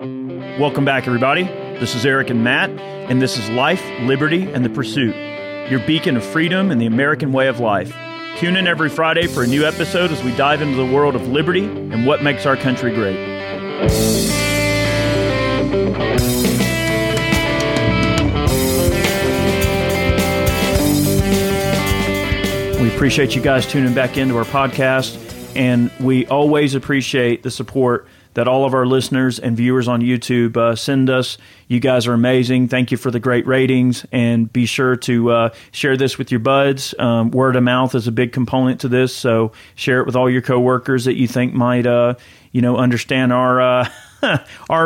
Welcome back, everybody. This is Eric and Matt, and this is Life, Liberty, and the Pursuit, your beacon of freedom and the American way of life. Tune in every Friday for a new episode as we dive into the world of liberty and what makes our country great. We appreciate you guys tuning back into our podcast, and we always appreciate the support that all of our listeners and viewers on YouTube send us. You guys are amazing. Thank you for the great ratings, and be sure to share this with your buds. Word of mouth is a big component to this, so share it with all your coworkers that you think might, understand our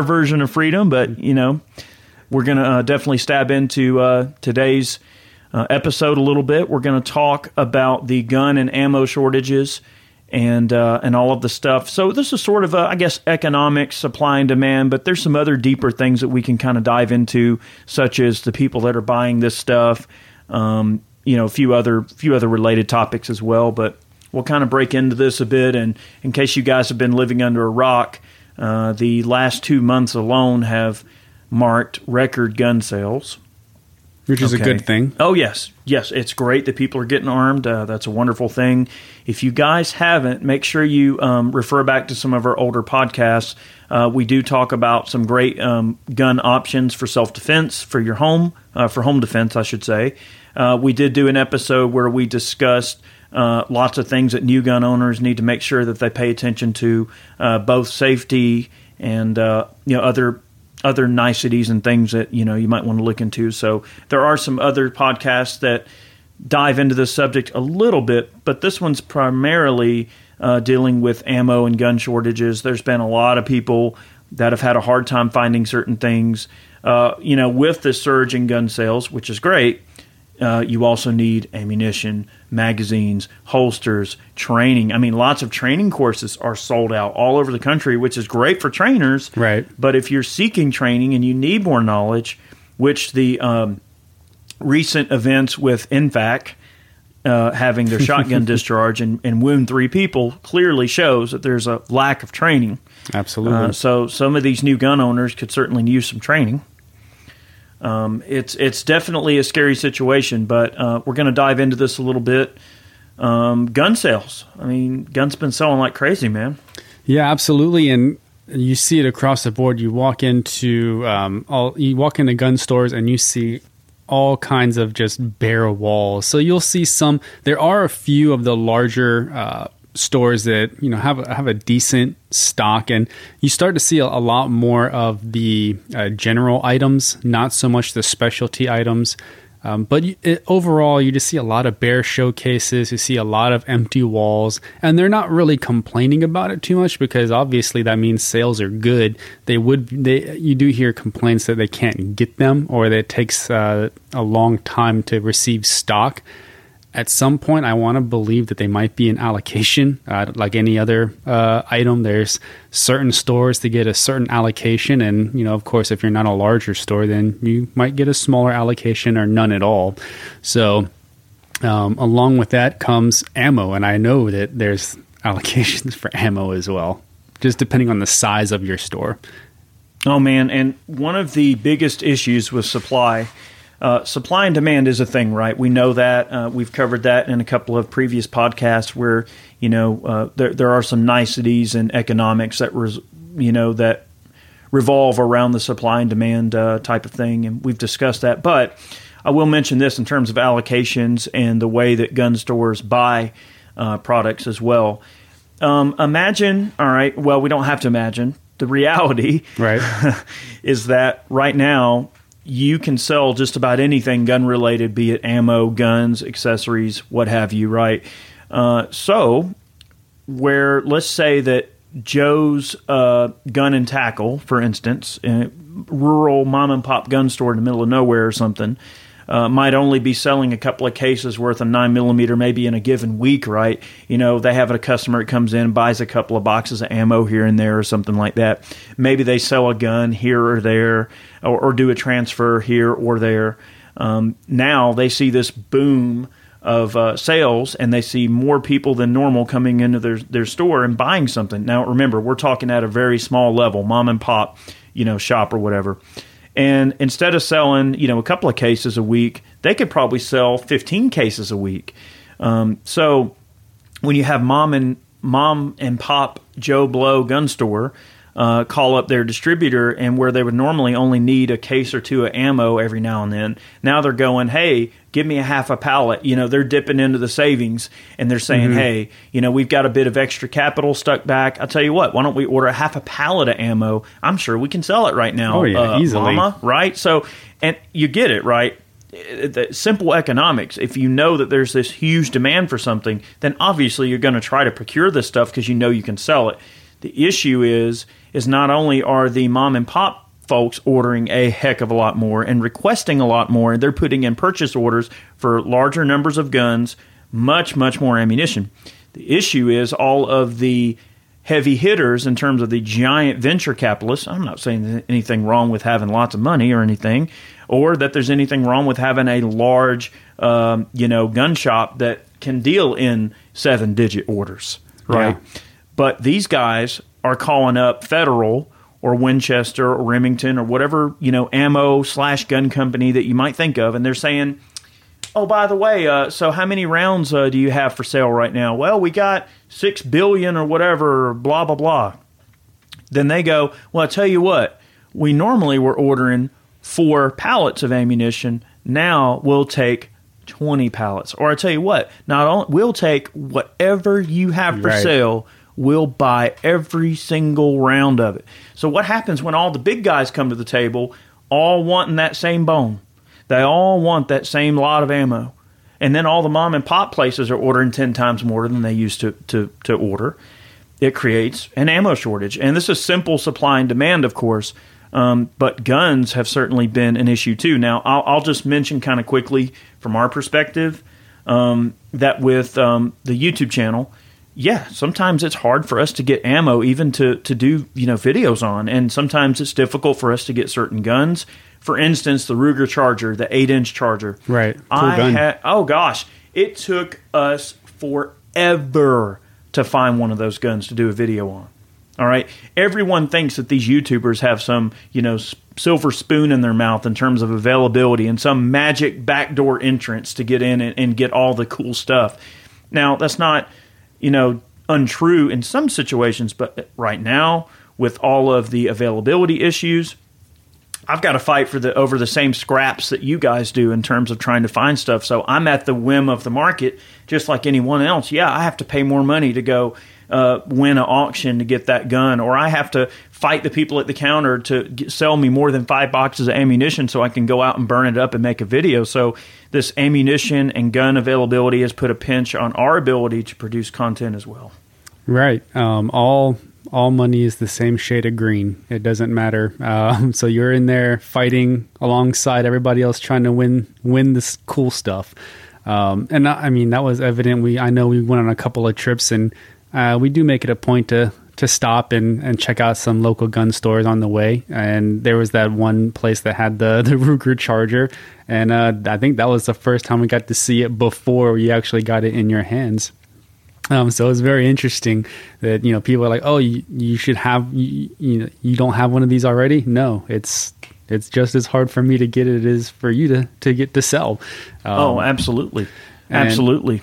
version of freedom. But we're gonna definitely stab into today's episode a little bit. We're gonna talk about the gun and ammo shortages. And all of the stuff. So this is sort of, economics, supply and demand, but there's some other deeper things that we can kind of dive into, such as the people that are buying this stuff, a few other related topics as well. But we'll kind of break into this a bit. And in case you guys have been living under a rock, the last 2 months alone have marked record gun sales. Which is a good thing. Oh, yes. Yes, it's great that people are getting armed. That's a wonderful thing. If you guys haven't, make sure you refer back to some of our older podcasts. We do talk about some great gun options for self-defense, for home defense, I should say. We did do an episode where we discussed lots of things that new gun owners need to make sure that they pay attention to, both safety and other niceties and things that, you might want to look into. So there are some other podcasts that dive into this subject a little bit, but this one's primarily dealing with ammo and gun shortages. There's been a lot of people that have had a hard time finding certain things. With the surge in gun sales, which is great, you also need ammunition, magazines, holsters, training. I mean, lots of training courses are sold out all over the country, which is great for trainers. Right. But if you're seeking training and you need more knowledge, which the recent events with NFAC having their shotgun discharge and wound three people clearly shows that there's a lack of training. Absolutely. So some of these new gun owners could certainly use some training. It's definitely a scary situation, but we're going to dive into this a little bit. Gun sales. I mean, guns been selling like crazy, man. Yeah, absolutely, and you see it across the board. You walk into you walk into gun stores and you see all kinds of just bare walls. So you'll see some. There are a few of the larger stores that have a decent stock, and you start to see a lot more of the general items, not so much the specialty items, overall you just see a lot of bare showcases. You see a lot of empty walls, and they're not really complaining about it too much because obviously that means sales are good. You do hear complaints that they can't get them, or that it takes a long time to receive stock. At some point, I want to believe that they might be in allocation. Like any other item, there's certain stores that get a certain allocation. And, of course, if you're not a larger store, then you might get a smaller allocation or none at all. So along with that comes ammo. And I know that there's allocations for ammo as well, just depending on the size of your store. Oh, man. And one of the biggest issues with supply and demand is a thing, right? We know that. We've covered that in a couple of previous podcasts where, there are some niceties in economics that, that revolve around the supply and demand type of thing, and we've discussed that. But I will mention this in terms of allocations and the way that gun stores buy products as well. We don't have to imagine. The reality right. is that right now, you can sell just about anything gun-related, be it ammo, guns, accessories, what have you, right? Let's say that Joe's Gun and Tackle, for instance, a rural mom-and-pop gun store in the middle of nowhere or something, might only be selling a couple of cases worth of 9mm maybe in a given week, right? They have a customer that comes in, buys a couple of boxes of ammo here and there or something like that. Maybe they sell a gun here or there or do a transfer here or there. Now they see this boom of sales, and they see more people than normal coming into their store and buying something. Now, remember, we're talking at a very small level, mom and pop. you know, shop or whatever. And instead of selling, you know, a couple of cases a week, they could probably sell 15 cases a week. So when you have mom and pop Joe Blow gun store call up their distributor, and where they would normally only need a case or two of ammo every now and then, now they're going, hey, give me a half a pallet. You know, they're dipping into the savings, and they're saying, mm-hmm. hey, you know, we've got a bit of extra capital stuck back. I'll tell you what, why don't we order a half a pallet of ammo? I'm sure we can sell it right now. Oh, yeah, easily. Mama, right? So, and you get it, right? Simple economics. If you know that there's this huge demand for something, then obviously you're going to try to procure this stuff because you know you can sell it. The issue is not only are the mom and pop folks ordering a heck of a lot more and requesting a lot more, they're putting in purchase orders for larger numbers of guns, much, much more ammunition. The issue is all of the heavy hitters in terms of the giant venture capitalists. I'm not saying anything wrong with having lots of money or anything, or that there's anything wrong with having a large, gun shop that can deal in 7-digit orders, right? Yeah. But these guys are calling up Federal or Winchester or Remington or whatever, you know, ammo/gun company that you might think of, and they're saying, oh, by the way, so how many rounds do you have for sale right now? Well, we got 6 billion or whatever, blah, blah, blah. Then they go, well, I tell you what, we normally were ordering 4 pallets of ammunition. Now we'll take 20 pallets. Or I tell you what, we'll take whatever you have for sale. We'll buy every single round of it. So what happens when all the big guys come to the table, all wanting that same bone? They all want that same lot of ammo. And then all the mom and pop places are ordering 10 times more than they used to order. It creates an ammo shortage. And this is simple supply and demand, of course. But guns have certainly been an issue too. Now, I'll just mention kind of quickly from our perspective that with the YouTube channel, yeah, sometimes it's hard for us to get ammo even to do, you know, videos on. And sometimes it's difficult for us to get certain guns. For instance, the Ruger Charger, the 8-inch Charger. Right. Cool gun. Oh, gosh. It took us forever to find one of those guns to do a video on. All right? Everyone thinks that these YouTubers have some, you know, silver spoon in their mouth in terms of availability and some magic backdoor entrance to get in and get all the cool stuff. Now, that's not, you know, untrue in some situations, but right now, with all of the availability issues, I've got to fight over the same scraps that you guys do in terms of trying to find stuff. So I'm at the whim of the market, just like anyone else. Yeah, I have to pay more money to go win an auction to get that gun, or I have to fight the people at the counter to sell me more than 5 boxes of ammunition so I can go out and burn it up and make a video. So this ammunition and gun availability has put a pinch on our ability to produce content as well. Right. All money is the same shade of green. It doesn't matter. So you're in there fighting alongside everybody else trying to win this cool stuff. And that was evident. I know we went on a couple of trips, and we do make it a point to stop and check out some local gun stores on the way. And there was that one place that had the Ruger Charger. And I think that was the first time we got to see it before you actually got it in your hands. So it's very interesting that, you know, people are like, oh, you should have, you don't have one of these already? No, it's just as hard for me to get it as for you to get to sell. Absolutely. Absolutely.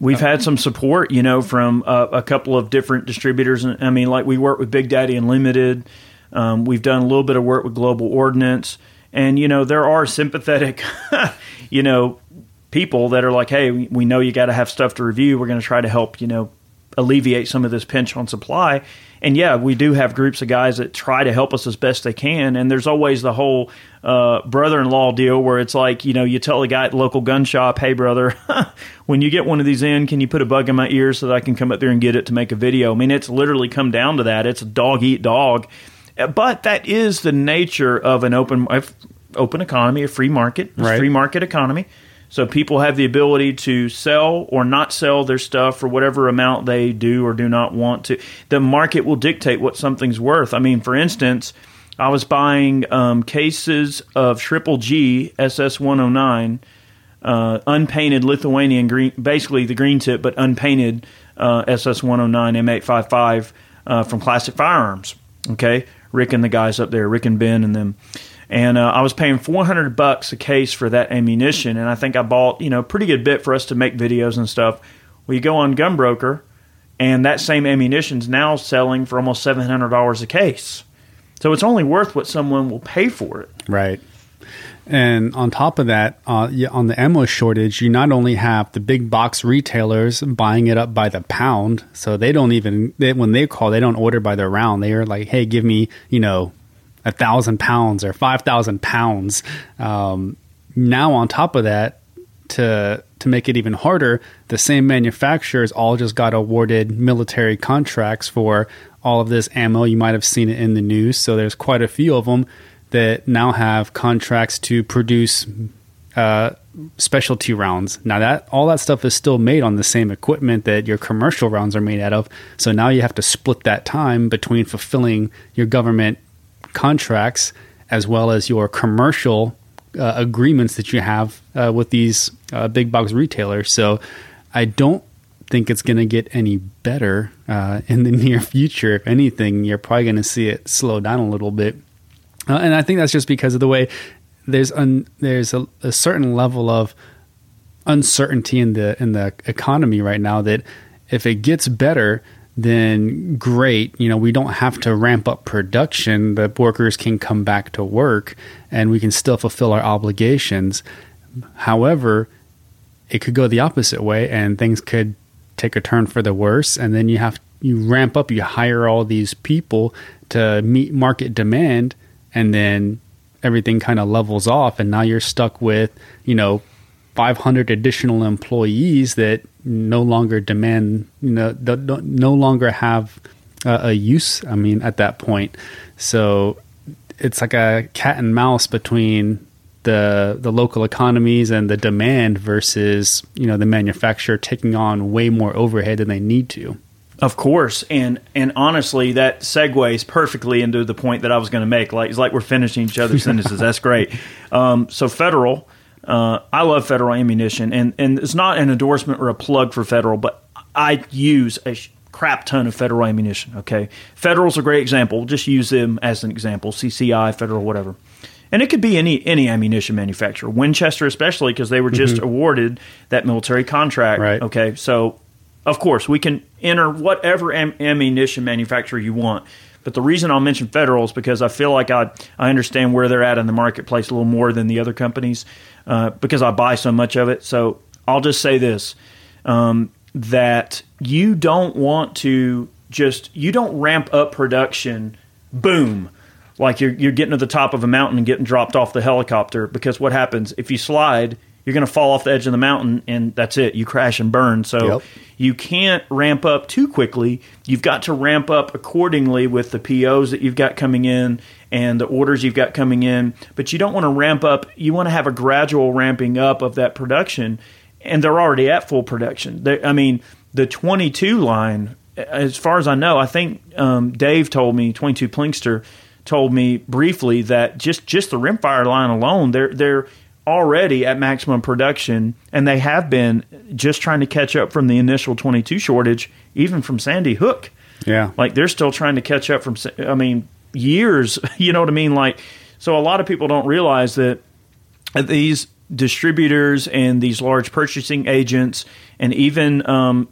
We've had some support, you know, from a couple of different distributors. I mean, like we work with Big Daddy Unlimited. We've done a little bit of work with Global Ordnance. And, you know, there are sympathetic, you know, people that are like, hey, we know you got to have stuff to review. We're going to try to help, you know, alleviate some of this pinch on supply. And yeah, we do have groups of guys that try to help us as best they can. And there's always the whole brother-in-law deal where it's like, you know, you tell a guy at the local gun shop, hey, brother, when you get one of these in, can you put a bug in my ear so that I can come up there and get it to make a video? I mean, it's literally come down to that. It's dog eat dog. But that is the nature of an open economy, a free market, right. Free market economy. So people have the ability to sell or not sell their stuff for whatever amount they do or do not want to. The market will dictate what something's worth. I mean, for instance, I was buying cases of Triple G SS-109, unpainted Lithuanian green, basically the green tip, but unpainted SS-109 M855 from Classic Firearms. Okay, Rick and the guys up there, Rick and Ben and them. And I was paying $400 a case for that ammunition, and I think I bought, you know, a pretty good bit for us to make videos and stuff. We go on GunBroker, and that same ammunition's now selling for almost $700 a case. So it's only worth what someone will pay for it. Right. And on top of that, on the ammo shortage, you not only have the big box retailers buying it up by the pound, so they don't even, when they call, they don't order by the round. They are like, hey, give me, you know, 1,000 pounds or 5,000 pounds. Now on top of that, to make it even harder, the same manufacturers all just got awarded military contracts for all of this ammo. You might have seen it in the news. So there's quite a few of them that now have contracts to produce specialty rounds. Now that all that stuff is still made on the same equipment that your commercial rounds are made out of. So now you have to split that time between fulfilling your government contracts as well as your commercial agreements that you have with these big box retailers. So I don't think it's going to get any better in the near future. If anything, you're probably going to see it slow down a little bit. And I think that's just because of the way there's a certain level of uncertainty in the economy right now, that if it gets better, then great. You know, we don't have to ramp up production. The workers can come back to work and we can still fulfill our obligations. However, it could go the opposite way and things could take a turn for the worse. And then you ramp up, you hire all these people to meet market demand, and then everything kind of levels off, and now you're stuck with, you know, 500 additional employees that no longer demand, you know, no longer have a use, I mean, at that point. So it's like a cat and mouse between the local economies and the demand versus, you know, the manufacturer taking on way more overhead than they need to. Of course, and honestly, that segues perfectly into the point that I was going to make. Like, it's like we're finishing each other's sentences. That's great. So Federal, I love Federal ammunition, and it's not an endorsement or a plug for Federal, but I use a crap ton of Federal ammunition, okay? Federal's a great example. Just use them as an example, CCI, Federal, whatever. And it could be any ammunition manufacturer, Winchester especially, because they were just awarded that military contract, right. Okay? So, of course, we can enter whatever ammunition manufacturer you want. But the reason I'll mention Federal is because I feel like I understand where they're at in the marketplace a little more than the other companies because I buy so much of it. So I'll just say this, that you don't want to just – you don't ramp up production, boom, like you're getting to the top of a mountain and getting dropped off the helicopter, because what happens if you slide – you're going to fall off the edge of the mountain, and that's it. You crash and burn. So you can't ramp up too quickly. You've got to ramp up accordingly with the POs that you've got coming in and the orders you've got coming in. But you don't want to ramp up. You want to have a gradual ramping up of that production, and they're already at full production. The 22 line, as far as I know, I think Dave told me, 22 Plinkster told me briefly that just the rimfire line alone, they're already at maximum production, and they have been just trying to catch up from the initial 22 shortage, even from Sandy Hook. Yeah. Like, they're still trying to catch up from, years, you know what I mean? Like, so a lot of people don't realize that these distributors and these large purchasing agents and even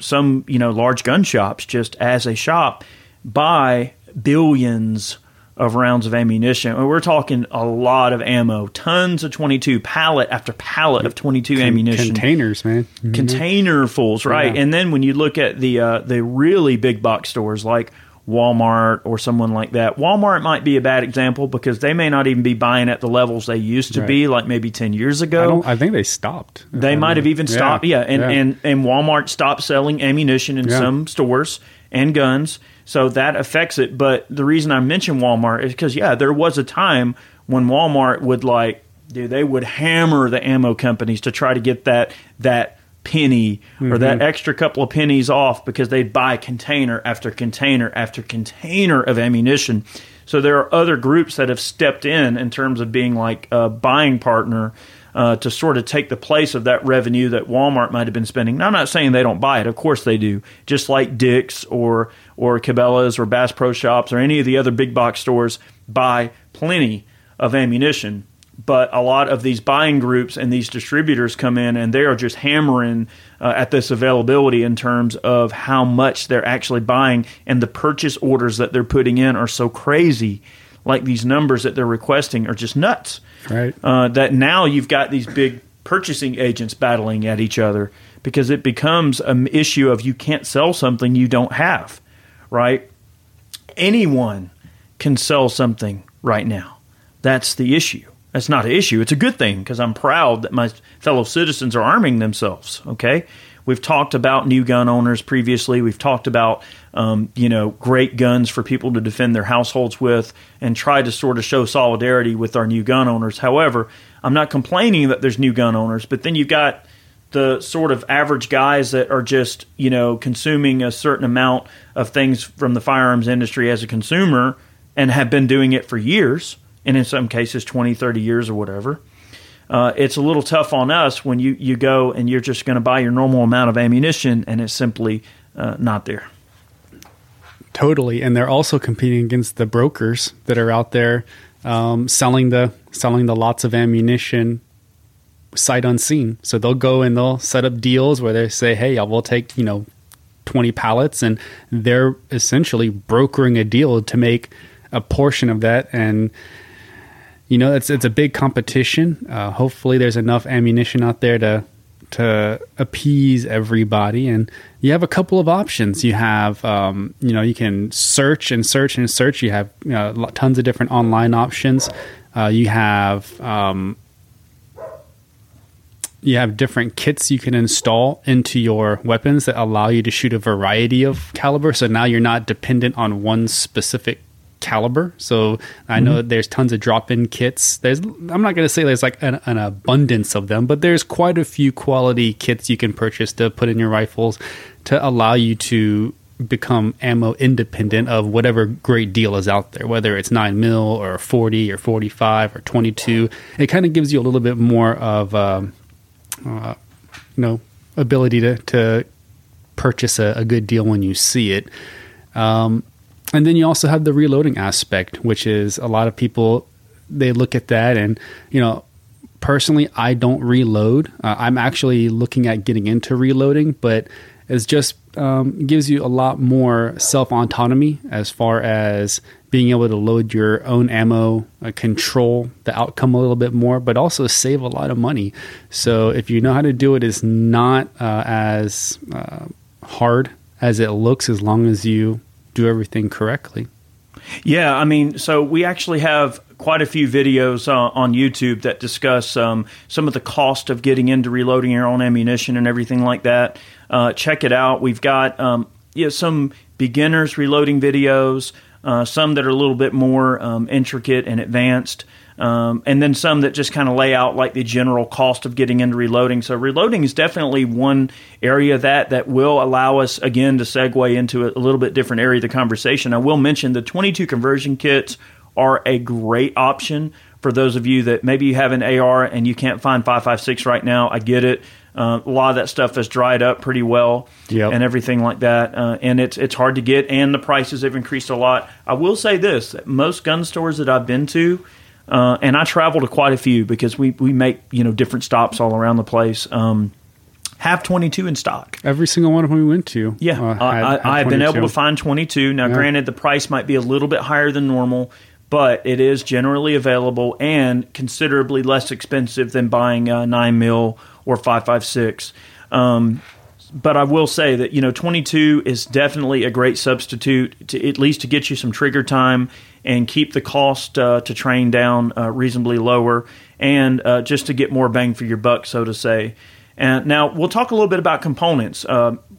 some, you know, large gun shops, just as a shop, buy billions of rounds of ammunition. I mean, we're talking a lot of ammo, tons of 22, pallet after pallet of 22 ammunition. Containers, man. Mm-hmm. Containerfuls, right? Yeah. And then when you look at the really big box stores like Walmart or someone like that, Walmart might be a bad example because they may not even be buying at the levels they used to be, like maybe 10 years ago. I think they stopped. They might have even stopped, And Walmart stopped selling ammunition in some stores and guns. So that affects it. But the reason I mention Walmart is because, there was a time when Walmart would they would hammer the ammo companies to try to get that penny or that extra couple of pennies off, because they'd buy container after container after container of ammunition. So there are other groups that have stepped in terms of being like a buying partner to sort of take the place of that revenue that Walmart might have been spending. Now, I'm not saying they don't buy it. Of course they do. Just like Dick's or or Cabela's or Bass Pro Shops or any of the other big box stores buy plenty of ammunition. But a lot of these buying groups and these distributors come in and they are just hammering at this availability in terms of how much they're actually buying, and the purchase orders that they're putting in are so crazy. Like, these numbers that they're requesting are just nuts. Right. That now you've got these big purchasing agents battling at each other because it becomes an issue of you can't sell something you don't have, right? Anyone can sell something right now. That's the issue. That's not an issue. It's a good thing, because I'm proud that my fellow citizens are arming themselves, okay? We've talked about new gun owners previously. We've talked about, great guns for people to defend their households with, and try to sort of show solidarity with our new gun owners. However, I'm not complaining that there's new gun owners, but then you've got the sort of average guys that are just, consuming a certain amount of things from the firearms industry as a consumer and have been doing it for years. And in some cases, 20, 30 years or whatever. It's a little tough on us when you go and you're just going to buy your normal amount of ammunition and it's simply not there. Totally. And they're also competing against the brokers that are out there selling the lots of ammunition sight unseen. So they'll go and they'll set up deals where they say, hey, we'll take, 20 pallets. And they're essentially brokering a deal to make a portion of that. And it's a big competition. Hopefully there's enough ammunition out there to appease everybody. And you have a couple of options. You have, you can search and search and search. You have tons of different online options. You have different kits you can install into your weapons that allow you to shoot a variety of caliber. So now you're not dependent on one specific caliber. So I know that there's tons of drop-in kits. I'm not going to say there's like an abundance of them, but there's quite a few quality kits you can purchase to put in your rifles to allow you to become ammo independent of whatever great deal is out there, whether it's 9mm or 40 or 45 or 22. It kind of gives you a little bit more of ability to purchase a good deal when you see it. And then you also have the reloading aspect, which is a lot of people, they look at that and, personally, I don't reload. I'm actually looking at getting into reloading, but it's just gives you a lot more self-autonomy as far as being able to load your own ammo, control the outcome a little bit more, but also save a lot of money. So if you know how to do it, it's not as hard as it looks, as long as you do everything correctly. Yeah, so we actually have quite a few videos on YouTube that discuss some of the cost of getting into reloading your own ammunition and everything like that. Check it out. We've got some beginners reloading videos, some that are a little bit more intricate and advanced, and then some that just kind of lay out like the general cost of getting into reloading. So reloading is definitely one area that will allow us, again, to segue into a little bit different area of the conversation. I will mention the 22 conversion kits are a great option for those of you that maybe you have an AR and you can't find 5.56 right now. I get it. A lot of that stuff has dried up pretty well, yep, and everything like that. And it's hard to get, and the prices have increased a lot. I will say this, that most gun stores that I've been to, and I travel to quite a few because we make different stops all around the place, have 22 in stock. Every single one of them we went to. Yeah, I've been able to find 22. Now, Granted, the price might be a little bit higher than normal, but it is generally available and considerably less expensive than buying 9mm or 5.56. But I will say that 22 is definitely a great substitute, to at least to get you some trigger time and keep the cost to train down reasonably lower, and just to get more bang for your buck, so to say. And now we'll talk a little bit about components.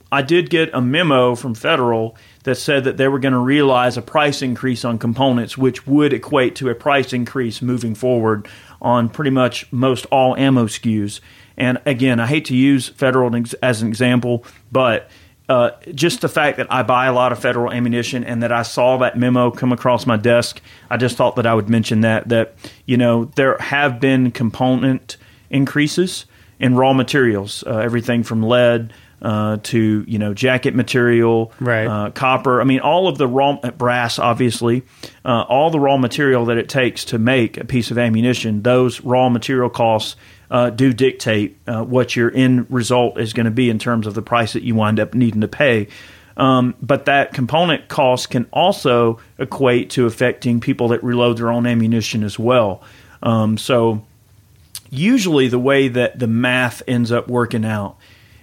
I did get a memo from Federal that said that they were going to realize a price increase on components, which would equate to a price increase moving forward on pretty much most all ammo SKUs. And again, I hate to use Federal as an example, but just the fact that I buy a lot of Federal ammunition and that I saw that memo come across my desk, I just thought that I would mention that there have been component increases in raw materials, everything from lead, to, you know, jacket material, right. Copper. I mean, all of the raw brass, obviously, all the raw material that it takes to make a piece of ammunition, those raw material costs do dictate what your end result is going to be in terms of the price that you wind up needing to pay. But that component cost can also equate to affecting people that reload their own ammunition as well. So usually the way that the math ends up working out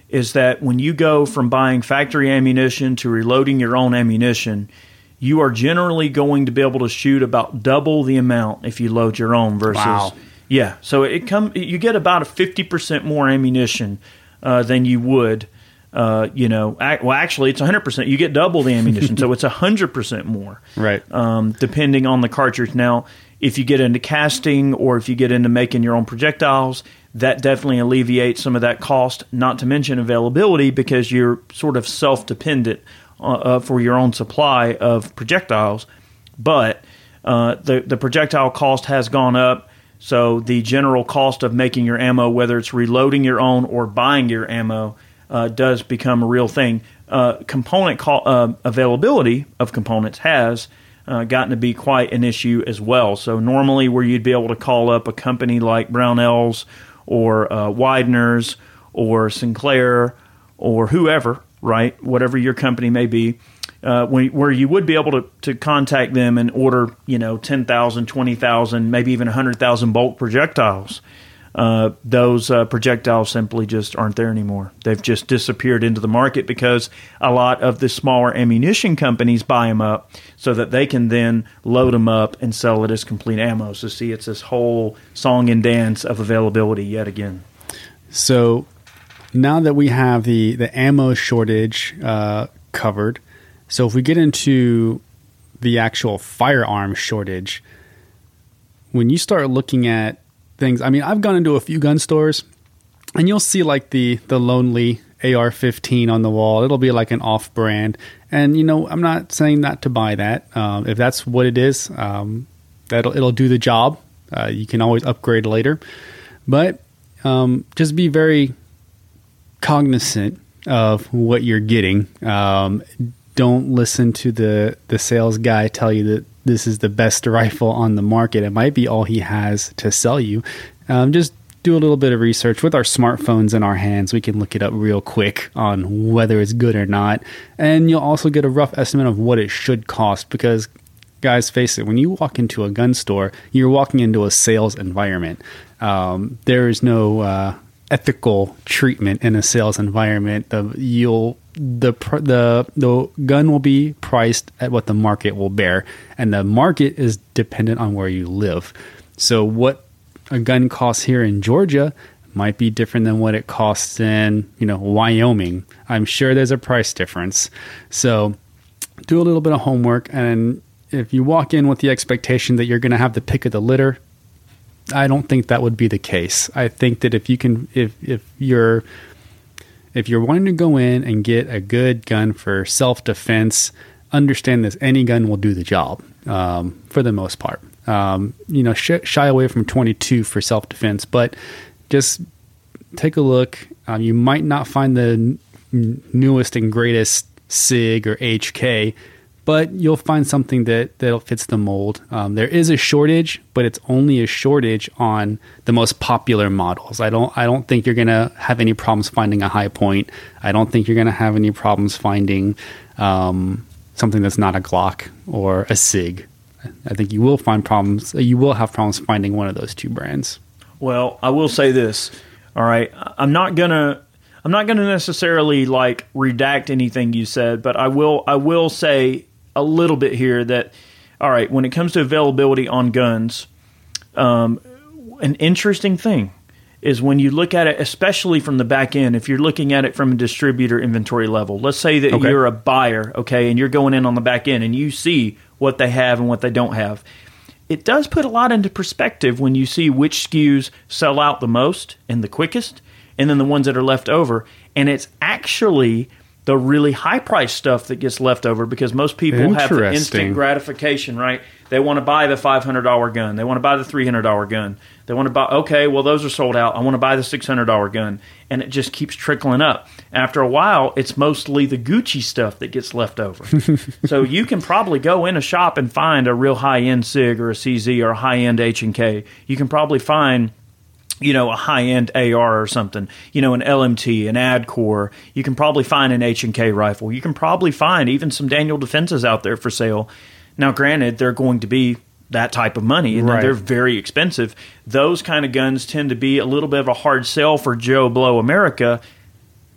is that when you go from buying factory ammunition to reloading your own ammunition, you are generally going to be able to shoot about double the amount if you load your own versus... Wow. Yeah, so you get about a 50% more ammunition than you would, actually it's 100%. You get double the ammunition, so it's 100% more. Right. Depending on the cartridge. Now, if you get into casting or if you get into making your own projectiles, that definitely alleviates some of that cost, not to mention availability, because you're sort of self-dependent for your own supply of projectiles. But the projectile cost has gone up, so the general cost of making your ammo, whether it's reloading your own or buying your ammo, does become a real thing. Availability of components has gotten to be quite an issue as well. So normally where you'd be able to call up a company like Brownells or Widener's or Sinclair or whoever, right, whatever your company may be, where you would be able to contact them and order, 10,000, 20,000, maybe even 100,000 bulk projectiles. Those projectiles simply just aren't there anymore. They've just disappeared into the market because a lot of the smaller ammunition companies buy them up so that they can then load them up and sell it as complete ammo. So see, it's this whole song and dance of availability yet again. So now that we have the ammo shortage covered, so if we get into the actual firearm shortage, when you start looking at things, I mean, I've gone into a few gun stores and you'll see like the lonely AR-15 on the wall. It'll be like an off brand. And, I'm not saying not to buy that. If that's what it is, it'll do the job. You can always upgrade later, but just be very cognizant of what you're getting. Don't listen to the sales guy tell you that this is the best rifle on the market. It might be all he has to sell you. Just do a little bit of research. With our smartphones in our hands, we can look it up real quick on whether it's good or not. And you'll also get a rough estimate of what it should cost, because guys, face it, when you walk into a gun store, you're walking into a sales environment. There is no ethical treatment in a sales environment. The gun will be priced at what the market will bear, and the market is dependent on where you live. So what a gun costs here in Georgia might be different than what it costs in, Wyoming. I'm sure there's a price difference. So do a little bit of homework, and if you walk in with the expectation that you're going to have the pick of the litter, I don't think that would be the case. I think that if you're wanting to go in and get a good gun for self-defense, understand this: any gun will do the job for the most part. Shy away from .22 for self-defense, but just take a look. You might not find the newest and greatest Sig or HK, but you'll find something that fits the mold. There is a shortage, but it's only a shortage on the most popular models. I don't think you're gonna have any problems finding a high point. I don't think you're gonna have any problems finding something that's not a Glock or a Sig. I think you will find problems. You will have problems finding one of those two brands. Well, I will say this. All right, I'm not gonna necessarily like redact anything you said, but I will say a little bit here that, all right, when it comes to availability on guns, an interesting thing is when you look at it, especially from the back end, if you're looking at it from a distributor inventory level, let's say that you're a buyer, okay, and you're going in on the back end and you see what they have and what they don't have. It does put a lot into perspective when you see which SKUs sell out the most and the quickest, and then the ones that are left over. And it's actually the really high-priced stuff that gets left over, because most people have the instant gratification, right? They want to buy the $500 gun. They want to buy the $300 gun. They want to buy, okay, well, those are sold out. I want to buy the $600 gun. And it just keeps trickling up. After a while, it's mostly the Gucci stuff that gets left over. So you can probably go in a shop and find a real high-end SIG or a CZ or a high-end H&K. You can probably find, you know, a high-end AR or something, you know, an LMT, an AdCor. You can probably find an H&K rifle. You can probably find even some Daniel Defenses out there for sale. Now, granted, they're going to be that type of money, and they're very expensive. Those kind of guns tend to be a little bit of a hard sell for Joe Blow America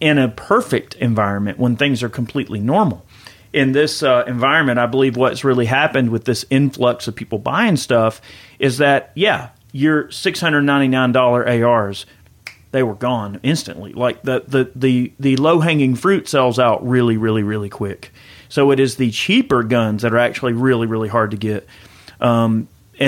in a perfect environment when things are completely normal. In this environment, I believe what's really happened with this influx of people buying stuff is that, yeah, your $699 ARs, they were gone instantly. Like the low-hanging fruit sells out really, really, really quick. So it is the cheaper guns that are actually really, really hard to get. And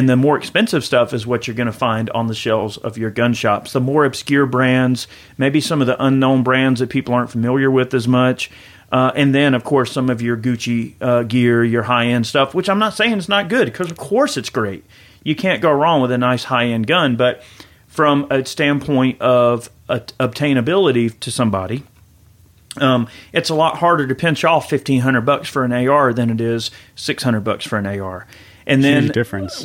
the more expensive stuff is what you're going to find on the shelves of your gun shops. The more obscure brands, maybe some of the unknown brands that people aren't familiar with as much. And then, of course, some of your Gucci gear, your high-end stuff, which I'm not saying is not good, because, of course, it's great. You can't go wrong with a nice high-end gun. But from a standpoint of obtainability to somebody, it's a lot harder to pinch off $1,500 for an AR than it is $600 for an AR. And then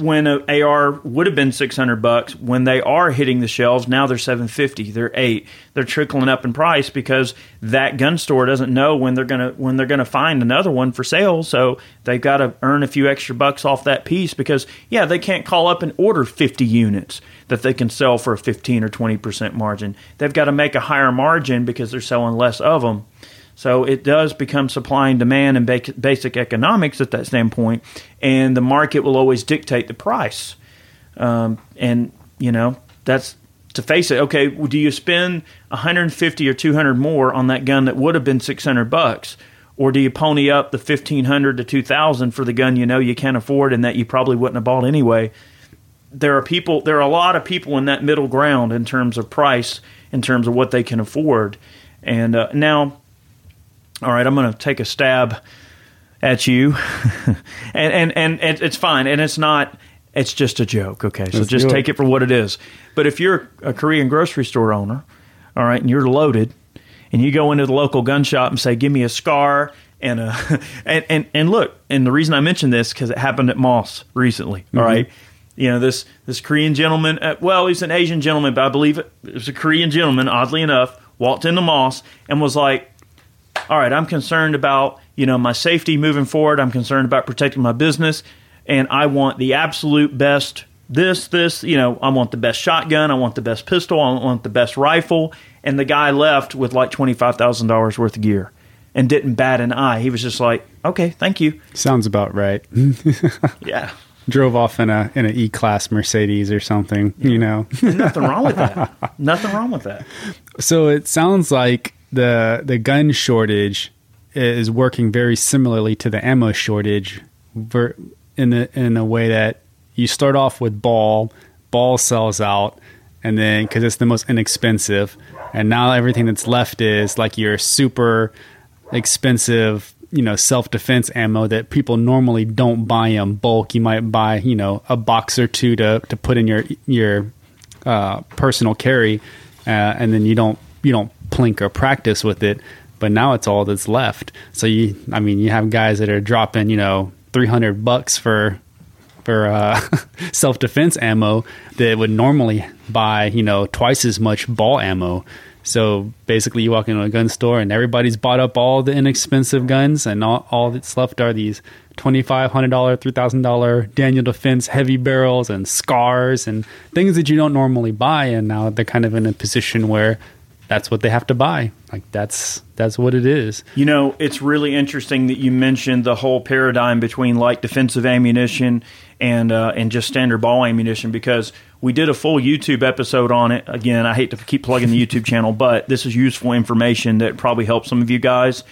when an AR would have been $600, when they are hitting the shelves, now they're $750, they're $800, they're trickling up in price because that gun store doesn't know when they're gonna find another one for sale, so they've got to earn a few extra bucks off that piece because they can't call up and order 50 units that they can sell for a 15 or 20% margin. They've got to make a higher margin because they're selling less of them. So it does become supply and demand and basic economics at that standpoint, and the market will always dictate the price. And, you know, that's to face it. Okay, well, do you spend $150 or $200 more on that gun that would have been $600, or do you pony up the $1,500 to $2,000 for the gun you know you can't afford and that you probably wouldn't have bought anyway? There are a lot of people in that middle ground in terms of price, in terms of what they can afford, and now. All right, I'm going to take a stab at you, and it's fine, and it's not. It's just a joke, okay? So just take it for what it is. But if you're a Korean grocery store owner, all right, and you're loaded, and you go into the local gun shop and say, "Give me a SCAR," and look, and the reason I mention this because it happened at Moss recently. Mm-hmm. All right, you know this Korean gentleman. Well, he's an Asian gentleman, but I believe it was a Korean gentleman. Oddly enough, walked into Moss and was like, all right, I'm concerned about, you know, my safety moving forward. I'm concerned about protecting my business, and I want the absolute best you know, I want the best shotgun. I want the best pistol. I want the best rifle. And the guy left with like $25,000 worth of gear and didn't bat an eye. He was just like, okay, thank you. Sounds about right. Yeah. Drove off in a E-Class Mercedes or something, yeah. You know. Nothing wrong with that. Nothing wrong with that. So it sounds like the gun shortage is working very similarly to the ammo shortage in a way that you start off with ball sells out, and then because it's the most inexpensive, and now everything that's left is like your super expensive, you know, self-defense ammo that people normally don't buy in bulk. You might buy, you know, a box or two to put in your personal carry, and then you don't plink or practice with it, but now it's all that's left. So you have guys that are dropping, you know, $300 for self-defense ammo that would normally buy, you know, twice as much ball ammo. So basically you walk into a gun store and everybody's bought up all the inexpensive guns, and all that's left are these $2,500, $3,000 Daniel Defense heavy barrels and SCARs and things that you don't normally buy. And now they're kind of in a position where that's what they have to buy. Like that's what it is. You know, it's really interesting that you mentioned the whole paradigm between like defensive ammunition and just standard ball ammunition, because we did a full YouTube episode on it. Again, I hate to keep plugging the YouTube channel, but this is useful information that probably helps some of you guys.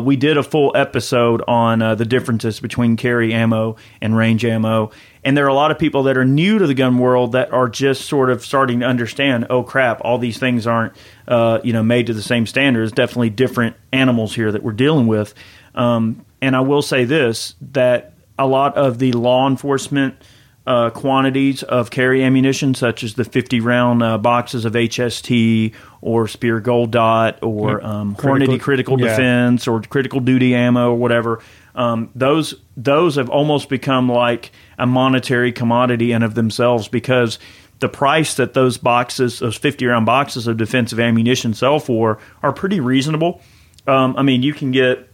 We did a full episode on the differences between carry ammo and range ammo. And there are a lot of people that are new to the gun world that are just sort of starting to understand, oh, crap, all these things aren't made to the same standard. It's definitely different animals here that we're dealing with. And I will say this, that a lot of the law enforcement quantities of carry ammunition, such as the 50-round boxes of HST or Spear Gold Dot or Hornady Critical Defense or Critical Duty ammo or whatever, those have almost become like a monetary commodity in of themselves, because the price that those boxes, those 50-round boxes of defensive ammunition sell for are pretty reasonable. I mean, you can get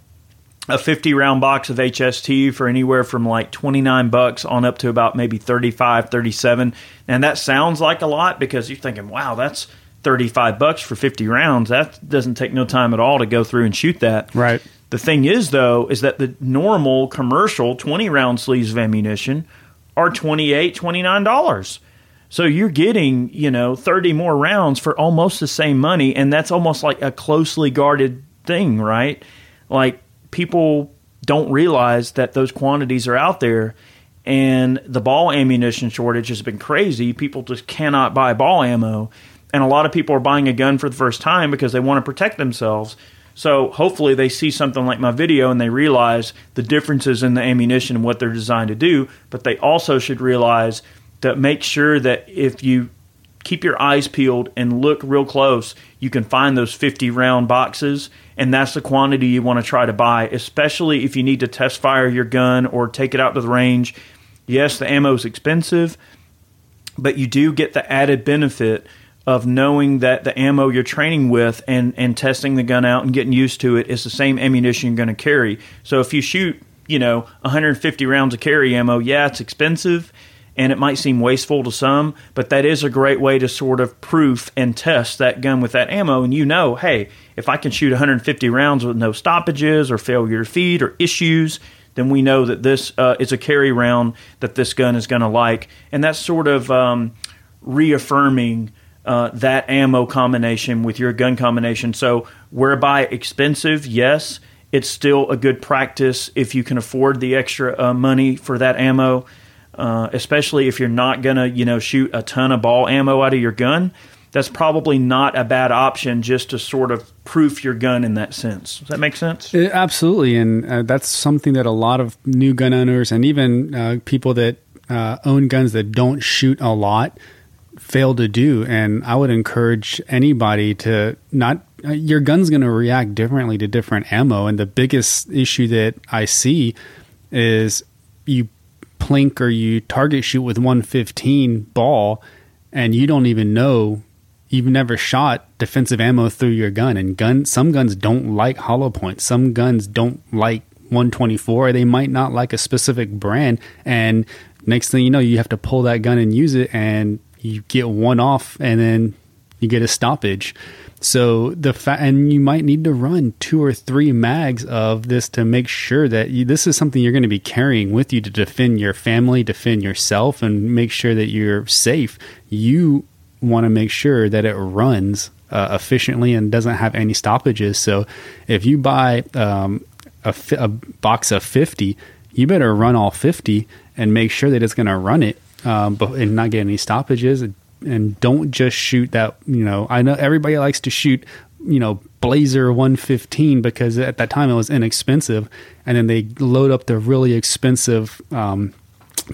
a 50-round box of HST for anywhere from like $29 on up to about maybe $35, $37. And that sounds like a lot because you're thinking, wow, that's $35 for 50 rounds. That doesn't take no time at all to go through and shoot that. Right. The thing is, though, is that the normal commercial 20-round sleeves of ammunition are $28, $29. So you're getting, 30 more rounds for almost the same money, and that's almost like a closely guarded thing, right? Like, people don't realize that those quantities are out there, and the ball ammunition shortage has been crazy. People just cannot buy ball ammo, and a lot of people are buying a gun for the first time because they want to protect themselves. So hopefully they see something like my video and they realize the differences in the ammunition and what they're designed to do, but they also should realize that make sure that if you keep your eyes peeled and look real close, you can find those 50-round boxes, and that's the quantity you want to try to buy, especially if you need to test fire your gun or take it out to the range. Yes, the ammo is expensive, but you do get the added benefit of knowing that the ammo you're training with and testing the gun out and getting used to it is the same ammunition you're going to carry. So if you shoot, 150 rounds of carry ammo, yeah, it's expensive, and it might seem wasteful to some, but that is a great way to sort of proof and test that gun with that ammo. And hey, if I can shoot 150 rounds with no stoppages or failure to feed or issues, then we know that this is a carry round that this gun is going to like. And that's sort of reaffirming that ammo combination with your gun combination. So whereby expensive, yes, it's still a good practice if you can afford the extra money for that ammo. Especially if you're not going to, shoot a ton of ball ammo out of your gun, that's probably not a bad option just to sort of proof your gun in that sense. Does that make sense? Absolutely. And that's something that a lot of new gun owners and even people that own guns that don't shoot a lot fail to do. And I would encourage anybody to your gun's going to react differently to different ammo. And the biggest issue that I see is you plink or you target shoot with 115 ball and you don't even know, you've never shot defensive ammo through your gun. And some guns don't like hollow points. Some guns don't like 124, or they might not like a specific brand. And next thing you know, you have to pull that gun and use it, and you get one off and then you get a stoppage. So and you might need to run 2 or 3 mags of this to make sure that this is something you're going to be carrying with you to defend your family, defend yourself, and make sure that you're safe. You want to make sure that it runs efficiently and doesn't have any stoppages. So if you buy a box of 50, you better run all 50 and make sure that it's going to run it and not get any stoppages. And don't just shoot that, I know everybody likes to shoot, Blazer 115 because at that time it was inexpensive. And then they load up the really expensive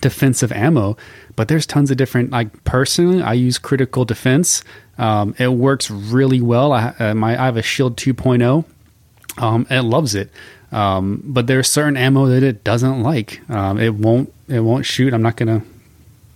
defensive ammo. But there's tons of different, personally, I use Critical Defense. It works really well. I have a Shield 2.0. It loves it. But there's certain ammo that it doesn't like. It won't shoot. I'm not going to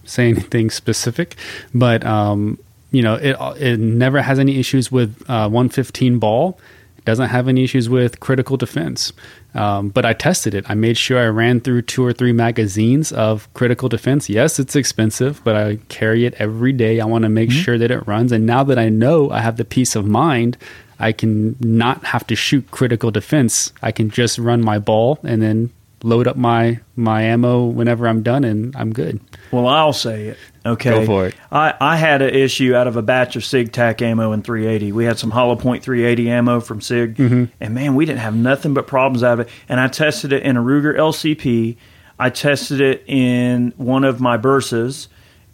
say anything specific, but it never has any issues with 115 ball. It doesn't have any issues with Critical Defense. But I tested it. I made sure I ran through 2 or 3 magazines of Critical Defense. Yes, it's expensive, but I carry it every day. I want to make sure that it runs. And now that I know, I have the peace of mind, I can not have to shoot Critical Defense. I can just run my ball and then load up my ammo whenever I'm done, and I'm good. Well, I'll say it. Okay. Go for it. I had an issue out of a batch of Sig Tac ammo and 380. We had some hollow point 380 ammo from Sig, and man, we didn't have nothing but problems out of it. And I tested it in a Ruger LCP. I tested it in one of my Bursas,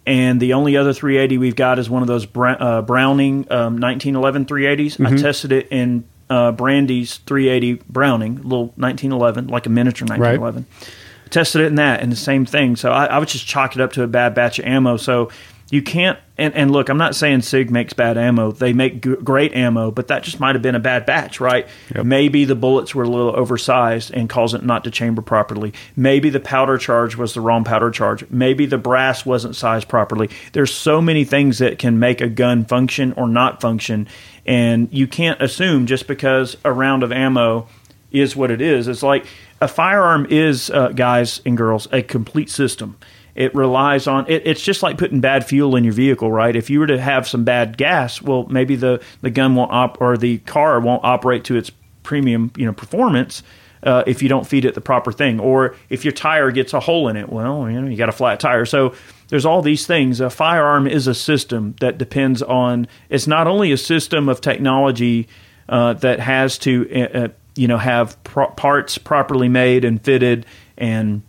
and the only other 380 we've got is one of those Browning 1911 380s. I tested it in Brandy's 380 Browning, little 1911, like a miniature 1911. Right. Tested it in that, and the same thing. So I would just chalk it up to a bad batch of ammo. So you can't and look, I'm not saying Sig makes bad ammo. They make great ammo, but that just might have been a bad batch, right? Yep. Maybe the bullets were a little oversized and caused it not to chamber properly. Maybe the powder charge was the wrong powder charge. Maybe the brass wasn't sized properly. There's so many things that can make a gun function or not function, and you can't assume just because a round of ammo is what it is. It's like a firearm is, guys and girls, a complete system. It relies on – it's just like putting bad fuel in your vehicle, right? If you were to have some bad gas, well, maybe the gun won't or the car won't operate to its premium, performance if you don't feed it the proper thing. Or if your tire gets a hole in it, well, you got a flat tire. So there's all these things. A firearm is a system that depends on – it's not only a system of technology that has to have parts properly made and fitted and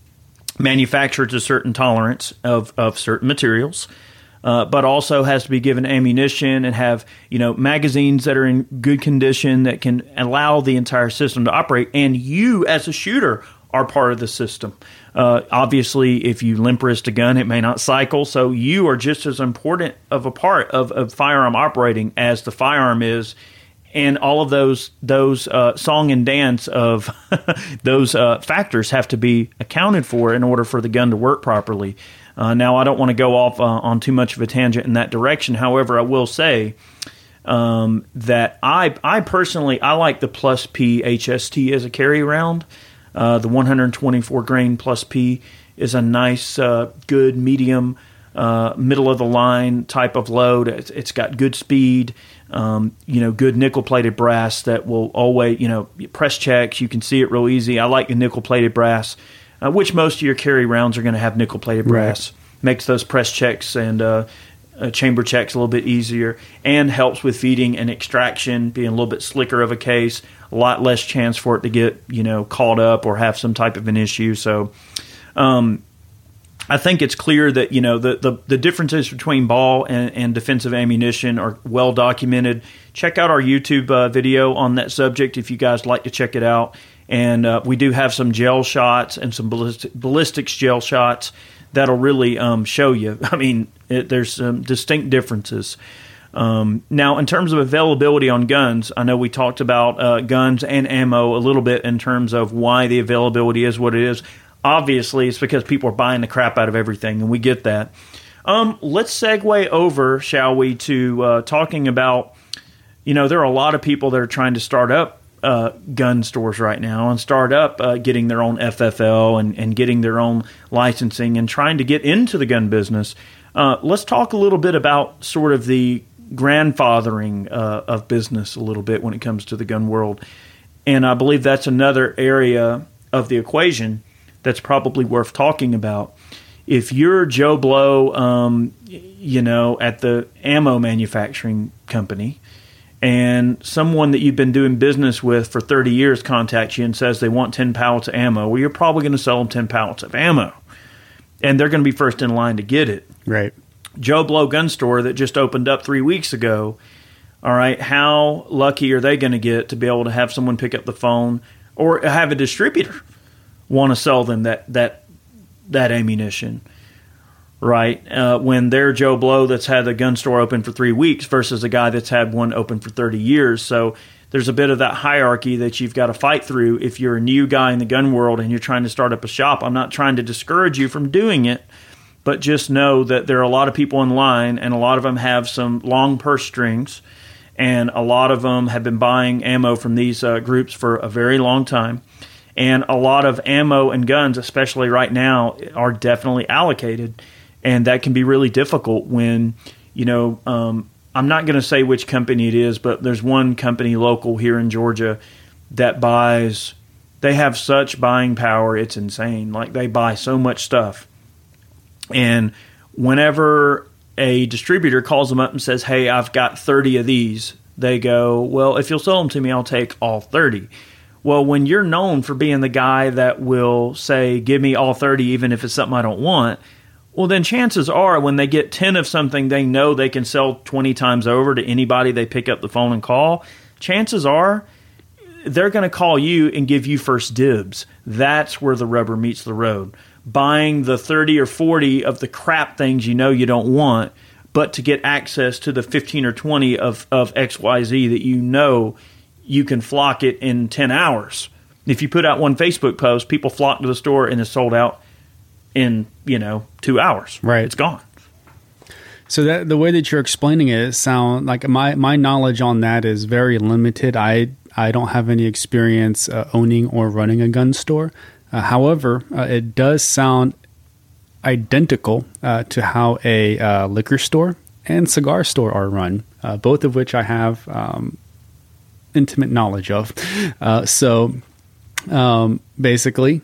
manufactured to certain tolerance of certain materials, but also has to be given ammunition and have, magazines that are in good condition that can allow the entire system to operate. And you, as a shooter, are part of the system. Obviously, if you limp wrist a gun, it may not cycle. So you are just as important of a part of firearm operating as the firearm is. And all of those song and dance of those factors have to be accounted for in order for the gun to work properly. Now, I don't want to go off on too much of a tangent in that direction. However, I will say that I personally, I like the Plus P HST as a carry round. The 124 grain Plus P is a nice, good, medium, middle of the line type of load. It's got good speed. Good nickel-plated brass that will always, press checks. You can see it real easy. I like the nickel-plated brass, which most of your carry rounds are going to have nickel-plated brass. Right. Makes those press checks and chamber checks a little bit easier and helps with feeding and extraction, being a little bit slicker of a case, a lot less chance for it to get, caught up or have some type of an issue. So I think it's clear that, the differences between ball and defensive ammunition are well documented. Check out our YouTube video on that subject if you guys like to check it out. And we do have some gel shots and some ballistics gel shots that'll really show you. I mean, there's some distinct differences. Now, in terms of availability on guns, I know we talked about guns and ammo a little bit in terms of why the availability is what it is. Obviously, it's because people are buying the crap out of everything, and we get that. Let's segue over, shall we, to talking about, there are a lot of people that are trying to start up gun stores right now and start up getting their own FFL and getting their own licensing and trying to get into the gun business. Let's talk a little bit about sort of the grandfathering of business a little bit when it comes to the gun world. And I believe that's another area of the equation that's probably worth talking about. If you're Joe Blow, at the ammo manufacturing company, and someone that you've been doing business with for 30 years contacts you and says they want 10 pallets of ammo, well, you're probably going to sell them 10 pallets of ammo, and they're going to be first in line to get it. Right. Joe Blow gun store that just opened up 3 weeks ago, all right, how lucky are they going to get to be able to have someone pick up the phone or have a distributor want to sell them that ammunition, right? When they're Joe Blow that's had a gun store open for 3 weeks versus a guy that's had one open for 30 years. So there's a bit of that hierarchy that you've got to fight through if you're a new guy in the gun world and you're trying to start up a shop. I'm not trying to discourage you from doing it, but just know that there are a lot of people in line, and a lot of them have some long purse strings, and a lot of them have been buying ammo from these groups for a very long time. And a lot of ammo and guns, especially right now, are definitely allocated. And that can be really difficult when, I'm not going to say which company it is, but there's one company local here in Georgia that buys, they have such buying power, it's insane. Like, they buy so much stuff. And whenever a distributor calls them up and says, hey, I've got 30 of these, they go, well, if you'll sell them to me, I'll take all 30. Well, when you're known for being the guy that will say, give me all 30, even if it's something I don't want, well, then chances are when they get 10 of something they know they can sell 20 times over to anybody they pick up the phone and call, chances are they're going to call you and give you first dibs. That's where the rubber meets the road. Buying the 30 or 40 of the crap things you know you don't want, but to get access to the 15 or 20 of XYZ that you know you can flock it in 10 hours. If you put out one Facebook post, people flock to the store and it's sold out in, 2 hours. Right. It's gone. So that the way that you're explaining it sound like my knowledge on that is very limited. I don't have any experience owning or running a gun store. However, it does sound identical to how a liquor store and cigar store are run, both of which I have intimate knowledge of. So basically,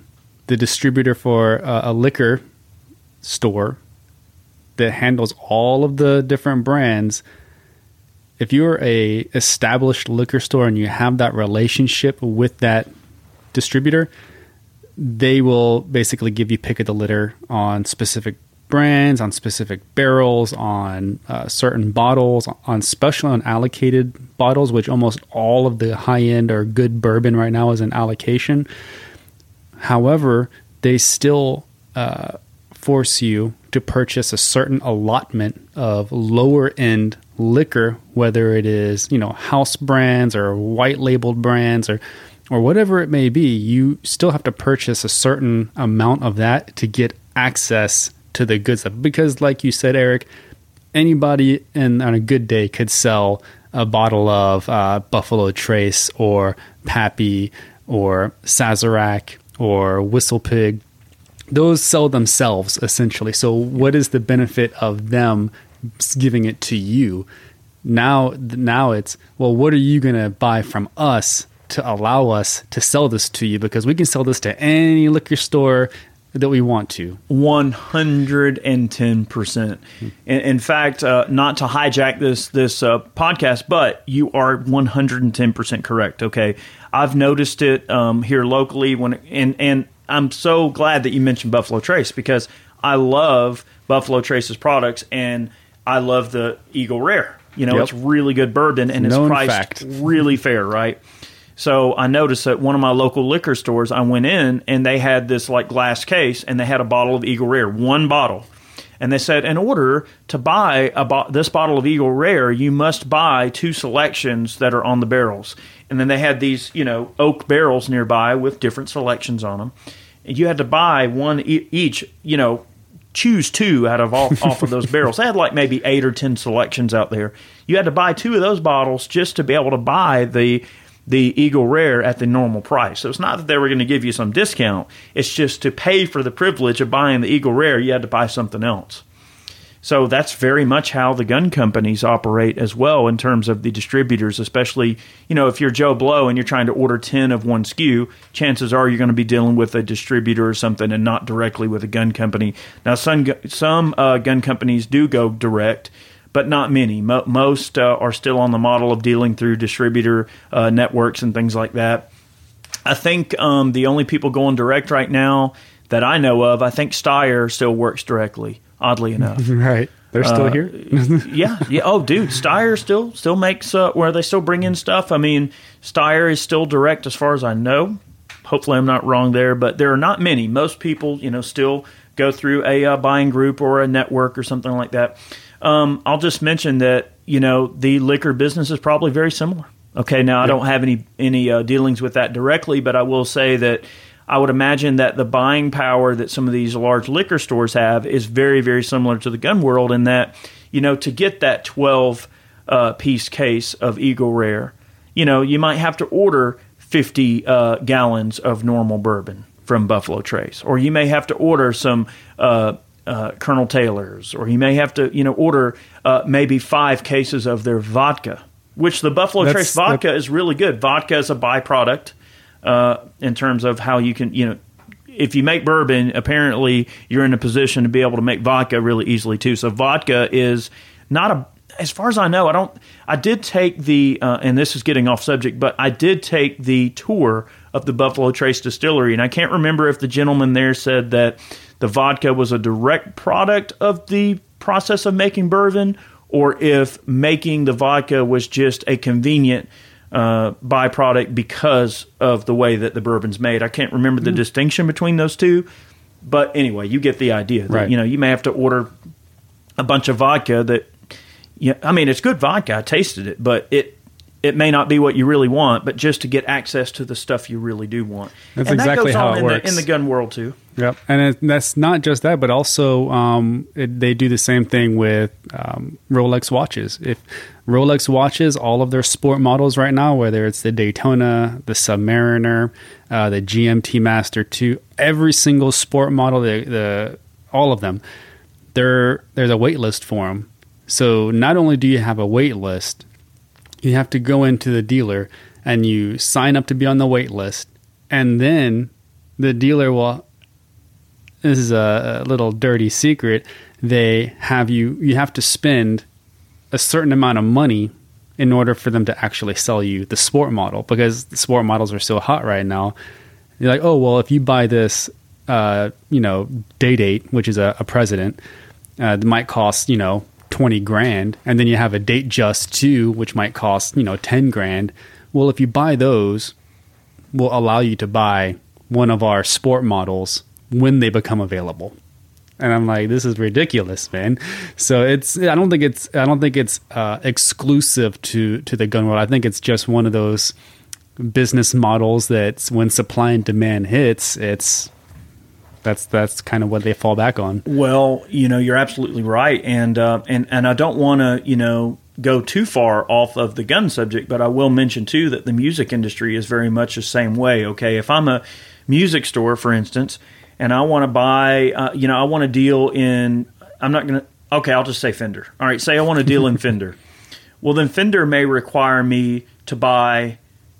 the distributor for a liquor store that handles all of the different brands, if you're a established liquor store and you have that relationship with that distributor, they will basically give you pick of the litter on specific brands, on specific barrels, on certain bottles, on special and allocated bottles, which almost all of the high-end or good bourbon right now is an allocation. However, they still force you to purchase a certain allotment of lower-end liquor, whether it is, house brands or white-labeled brands or whatever it may be. You still have to purchase a certain amount of that to get access to the good stuff. Because like you said, Eric, anybody on a good day could sell a bottle of Buffalo Trace or Pappy or Sazerac or Whistlepig. Those sell themselves, essentially. So what is the benefit of them giving it to you? Now it's, well, what are you going to buy from us to allow us to sell this to you, because we can sell this to any liquor store that we want to. 110%. In fact, not to hijack this podcast, but you are 110% correct. Okay, I've noticed it here locally and I'm so glad that you mentioned Buffalo Trace, because I love Buffalo Trace's products and I love the Eagle Rare. Yep. It's really good bourbon and it's priced really fair, right? So I noticed that one of my local liquor stores, I went in and they had this glass case and they had a bottle of Eagle Rare, one bottle. And they said, in order to buy this bottle of Eagle Rare, you must buy two selections that are on the barrels. And then they had these, oak barrels nearby with different selections on them. And you had to buy one each, choose two out of off of those barrels. They had maybe 8 or 10 selections out there. You had to buy two of those bottles just to be able to buy the Eagle Rare at the normal price. So it's not that they were going to give you some discount. It's just to pay for the privilege of buying the Eagle Rare, you had to buy something else. So that's very much how the gun companies operate as well in terms of the distributors, especially, if you're Joe Blow and you're trying to order 10 of one SKU, chances are you're going to be dealing with a distributor or something and not directly with a gun company. Now, some gun companies do go direct, but not many. Most are still on the model of dealing through distributor networks and things like that. I think the only people going direct right now that I know of, I think Steyr still works directly, oddly enough. Right. They're still here? Yeah. Oh, dude, Steyr still makes where they still bring in stuff. I mean, Steyr is still direct as far as I know. Hopefully I'm not wrong there, but there are not many. Most people, still go through a buying group or a network or something like that. I'll just mention that, the liquor business is probably very similar. Okay, now I don't have any dealings with that directly, but I will say that I would imagine that the buying power that some of these large liquor stores have is very, very similar to the gun world in that, to get that 12-piece case of Eagle Rare, you might have to order 50 gallons of normal bourbon from Buffalo Trace, or you may have to order some Colonel Taylor's, or you may have to, order maybe 5 cases of their vodka, which the Buffalo Trace vodka is really good. Vodka is a byproduct in terms of how you can, if you make bourbon, apparently you're in a position to be able to make vodka really easily too. So vodka is not a, as far as I know, I did take the, and this is getting off subject, but I did take the tour of the Buffalo Trace Distillery, and I can't remember if the gentleman there said that the vodka was a direct product of the process of making bourbon, or if making the vodka was just a convenient byproduct because of the way that the bourbon's made. I can't remember the distinction between those two, but anyway, you get the idea. Right. That, you know, you may have to order a bunch of vodka that, yeah, I mean, it's good vodka. I tasted it, but it may not be what you really want, but just to get access to the stuff you really do want. That's and exactly that goes how on it in works. In the gun world, too. Yep. And that's not just that, but also they do the same thing with Rolex watches. If Rolex watches, all of their sport models right now, whether it's the Daytona, the Submariner, the GMT Master 2, every single sport model, all of them, there's a wait list for them. So not only do you have a wait list, you have to go into the dealer and you sign up to be on the wait list. And then the dealer will, this is a little dirty secret, they have you have to spend a certain amount of money in order for them to actually sell you the sport model, because the sport models are so hot right now. You're like, oh, well, if you buy this, Day-Date, which is a President, it might cost, $20,000, and then you have a Date Just 2, which might cost, $10,000. Well, if you buy those, we'll allow you to buy one of our sport models when they become available. And I'm like, this is ridiculous, man. So I don't think it's exclusive to the gun world. I think it's just one of those business models that when supply and demand hits, that's kind of what they fall back on. Well, you're absolutely right, and I don't want to go too far off of the gun subject, but I will mention too that the music industry is very much the same way. Okay, if I'm a music store, for instance, and I want to buy, I want to deal in, I'm not gonna. Okay, I'll just say Fender. All right, say I want to deal in Fender. Well, then Fender may require me to buy,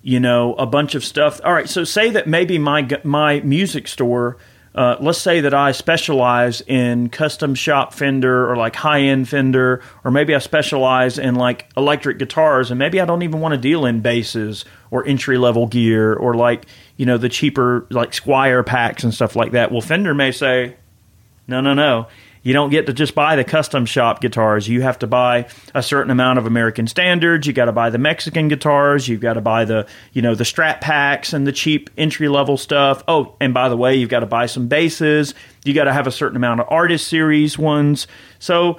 a bunch of stuff. All right, so say that maybe my music store. Let's say that I specialize in custom shop Fender or like high-end Fender, or maybe I specialize in like electric guitars, and maybe I don't even want to deal in basses or entry-level gear or like, the cheaper like Squier packs and stuff like that. Well, Fender may say, no. You don't get to just buy the custom shop guitars. You have to buy a certain amount of American standards. You got to buy the Mexican guitars. You've got to buy the, the strat packs and the cheap entry-level stuff. Oh, and by the way, you've got to buy some basses. You got to have a certain amount of artist series ones. So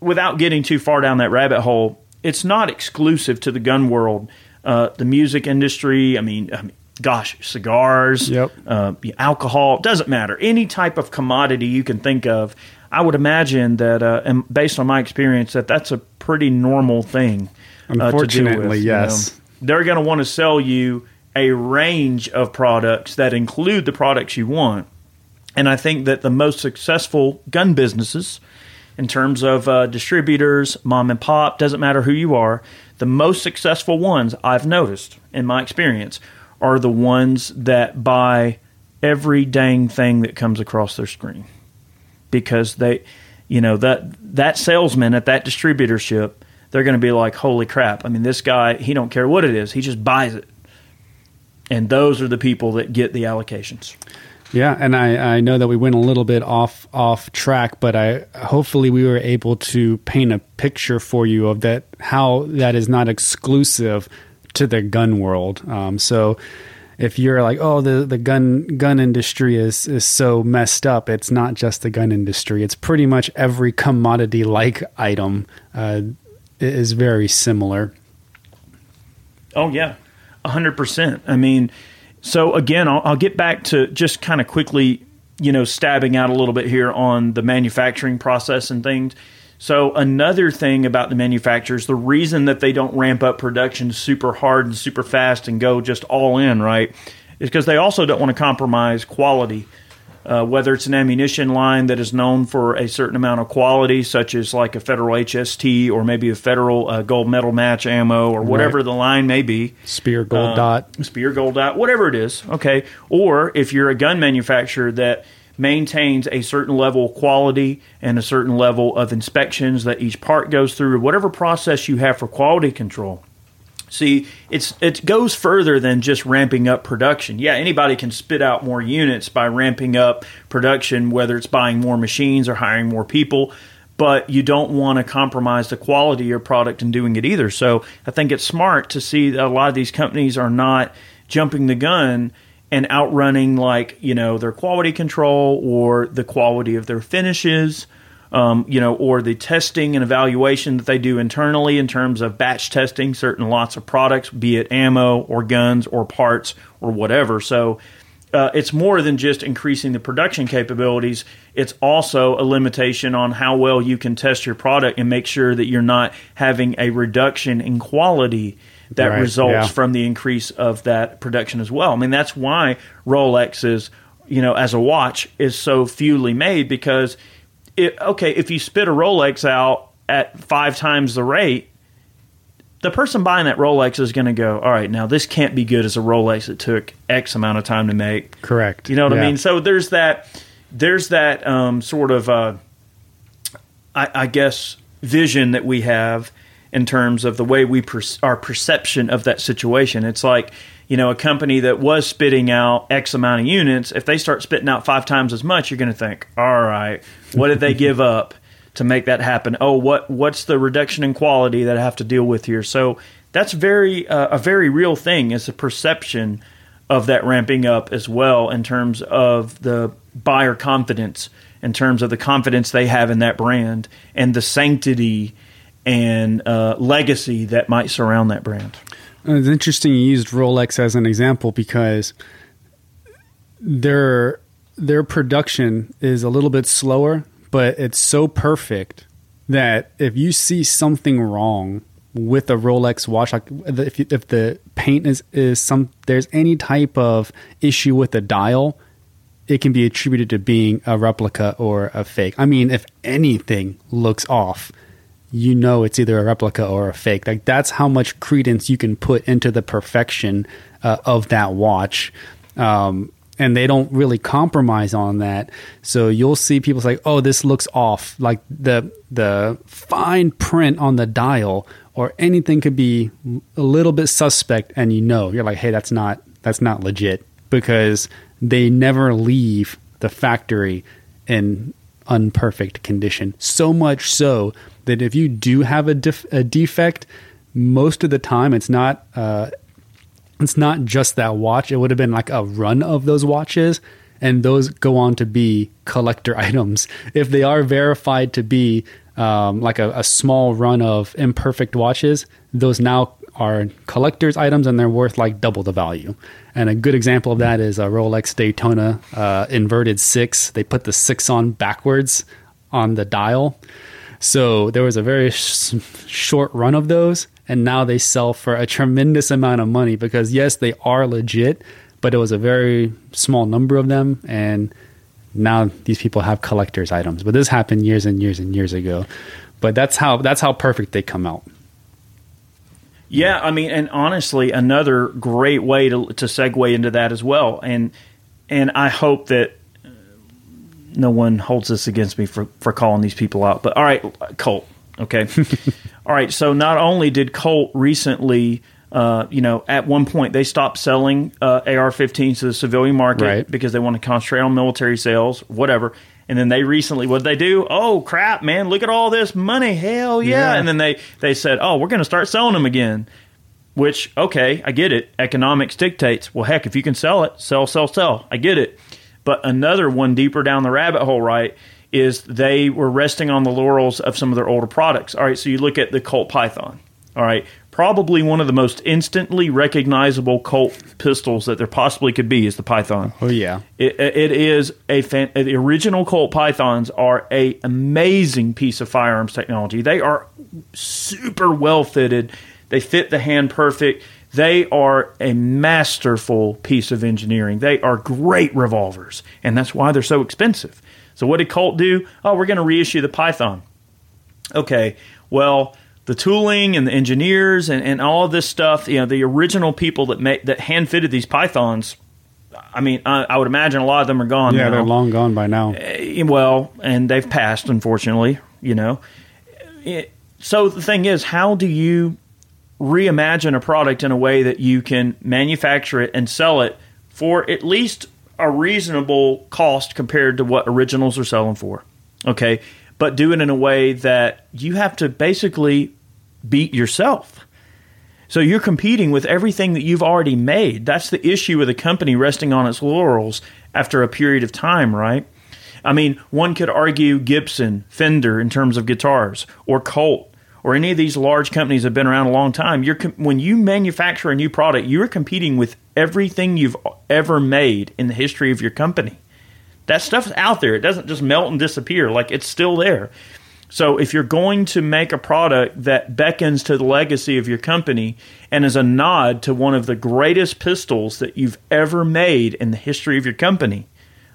without getting too far down that rabbit hole, it's not exclusive to the gun world. The music industry, gosh, cigars, yep. Alcohol, doesn't matter. Any type of commodity you can think of, I would imagine that, and based on my experience, that that's a pretty normal thing. Unfortunately, to deal with, yes. They're going to want to sell you a range of products that include the products you want. And I think that the most successful gun businesses, in terms of distributors, mom and pop, doesn't matter who you are, the most successful ones I've noticed in my experience are the ones that buy every dang thing that comes across their screen. Because they, that salesman at that distributorship, they're going to be like, holy crap. This guy, he don't care what it is. He just buys it. And those are the people that get the allocations. Yeah, and I know that we went a little bit off track, but hopefully we were able to paint a picture for you of that, how that is not exclusive to the gun world. So if you're like, oh, the gun industry is so messed up, it's not just the gun industry. It's pretty much every commodity-like item is very similar. Oh, yeah, 100%. So again, I'll get back to just kind of quickly, stabbing out a little bit here on the manufacturing process and things. So another thing about the manufacturers, the reason that they don't ramp up production super hard and super fast and go just all in, right, is because they also don't want to compromise quality whether it's an ammunition line that is known for a certain amount of quality, such as like a Federal HST or maybe a Federal Gold Medal Match ammo or whatever the line may be. Spear Gold Dot. Spear Gold Dot, whatever it is, okay? Or if you're a gun manufacturer that maintains a certain level of quality and a certain level of inspections that each part goes through, whatever process you have for quality control. See, it goes further than just ramping up production. Yeah, anybody can spit out more units by ramping up production, whether it's buying more machines or hiring more people, but you don't want to compromise the quality of your product in doing it either. So I think it's smart to see that a lot of these companies are not jumping the gun and outrunning, like, you know, their quality control or the quality of their finishes. You know, or the testing and evaluation that they do internally in terms of batch testing certain lots of products, be it ammo or guns or parts or whatever. So it's more than just increasing the production capabilities. It's also a limitation on how well you can test your product and make sure that you're not having a reduction in quality that results from the increase of that production as well. I mean, that's why Rolex is, you know, as a watch is so fewly made, because if you spit a Rolex out at 5 times the rate, the person buying that Rolex is going to go, all right, now this can't be good as a Rolex that took X amount of time to make. Correct. You know what I mean? So there's that sort of, I guess, vision that we have in terms of the way we our perception of that situation. It's like, you know, a company that was spitting out X amount of units, if they start spitting out 5 times as much, you're going to think, all right, what did they give up to make that happen? Oh, what's the reduction in quality that I have to deal with here? So that's a very real thing, is the perception of that ramping up as well in terms of the buyer confidence, in terms of the confidence they have in that brand and the sanctity and legacy that might surround that brand. It's interesting you used Rolex as an example, because their production is a little bit slower, but it's so perfect that if you see something wrong with a Rolex watch, like if the paint there's any type of issue with the dial, it can be attributed to being a replica or a fake. I mean, if anything looks off, you know it's either a replica or a fake. Like, that's how much credence you can put into the perfection of that watch. And they don't really compromise on that. So you'll see people say, oh, this looks off. Like the fine print on the dial or anything could be a little bit suspect, and you know, you're like, hey, that's not legit, because they never leave the factory in unperfect condition. So much so that if you do have a defect, most of the time it's not just that watch. It would have been like a run of those watches, and those go on to be collector items if they are verified to be like a small run of imperfect watches. Those now are collector's items, and they're worth like double the value. And a good example of that is a Rolex Daytona inverted 6. They put the 6 on backwards on the dial. So there was a very short run of those, and now they sell for a tremendous amount of money, because yes, they are legit, but it was a very small number of them, and now these people have collector's items. But this happened years and years and years ago. But that's how perfect they come out. Yeah, I mean, and honestly, another great way to segue into that as well. And I hope that no one holds this against me for calling these people out. But all right, Colt, okay. All right, so not only did Colt recently, you know, at one point they stopped selling AR-15s to the civilian market because they want to concentrate on military sales, whatever. And then they recently, what'd they do? Oh, crap, man, look at all this money. Hell yeah. And then they said, oh, we're going to start selling them again. Which, okay, I get it. Economics dictates. Well, heck, if you can sell it, sell, sell, sell. I get it. But another one deeper down the rabbit hole, right, is they were resting on the laurels of some of their older products. All right, so you look at the Colt Python. All right, probably one of the most instantly recognizable Colt pistols that there possibly could be is the Python. Oh yeah, it is the original Colt Pythons are a amazing piece of firearms technology. They are super well fitted. They fit the hand perfect. They are a masterful piece of engineering. They are great revolvers, and that's why they're so expensive. So what did Colt do? Oh, we're going to reissue the Python. Okay, well, the tooling and the engineers and all this stuff, you know, the original people that hand-fitted these Pythons, I mean, I would imagine a lot of them are gone now. Yeah, they're long gone by now. Well, and they've passed, unfortunately, you know. So the thing is, how do you reimagine a product in a way that you can manufacture it and sell it for at least a reasonable cost compared to what originals are selling for, okay? But do it in a way that you have to basically beat yourself. So you're competing with everything that you've already made. That's the issue with a company resting on its laurels after a period of time, right? I mean, one could argue Gibson, Fender in terms of guitars, or Colt, or any of these large companies that have been around a long time. When you manufacture a new product, you're competing with everything you've ever made in the history of your company. That stuff's out there. It doesn't just melt and disappear. Like, it's still there. So if you're going to make a product that beckons to the legacy of your company and is a nod to one of the greatest pistols that you've ever made in the history of your company,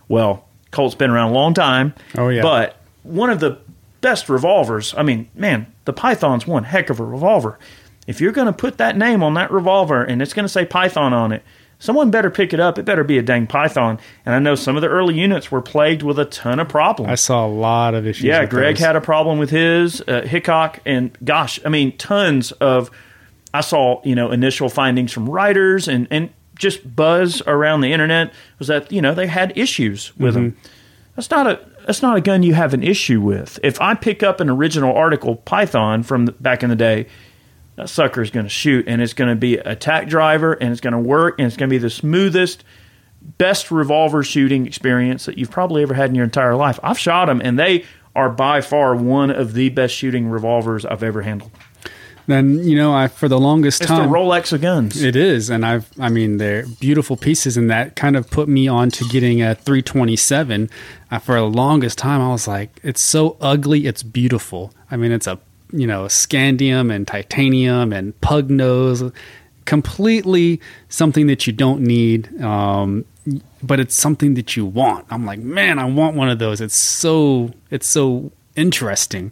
well, Colt's been around a long time. Oh, yeah. But one of the best revolvers, I mean, man, the Python's one heck of a revolver. If you're going to put that name on that revolver and it's going to say Python on it, someone better pick it up. It better be a dang Python. And I know some of the early units were plagued with a ton of problems. I saw a lot of issues. Yeah, with Greg those. Had a problem with his, Hickok, and gosh, I mean, tons of, I saw, you know, initial findings from writers and just buzz around the internet was that, you know, they had issues with them. That's not a gun you have an issue with. If I pick up an original article Python from back in the day, that sucker is going to shoot, and it's going to be a tack driver, and it's going to work, and it's going to be the smoothest, best revolver shooting experience that you've probably ever had in your entire life. I've shot them, and they are by far one of the best shooting revolvers I've ever handled. Then, you know, for the longest time... It's the Rolex of guns. It is, and I mean, they're beautiful pieces, and that kind of put me on to getting a 327. For the longest time, I was like, it's so ugly, it's beautiful. I mean, it's a, you know, scandium and titanium and pug nose, completely something that you don't need, but it's something that you want. I'm like, man, I want one of those. It's so interesting.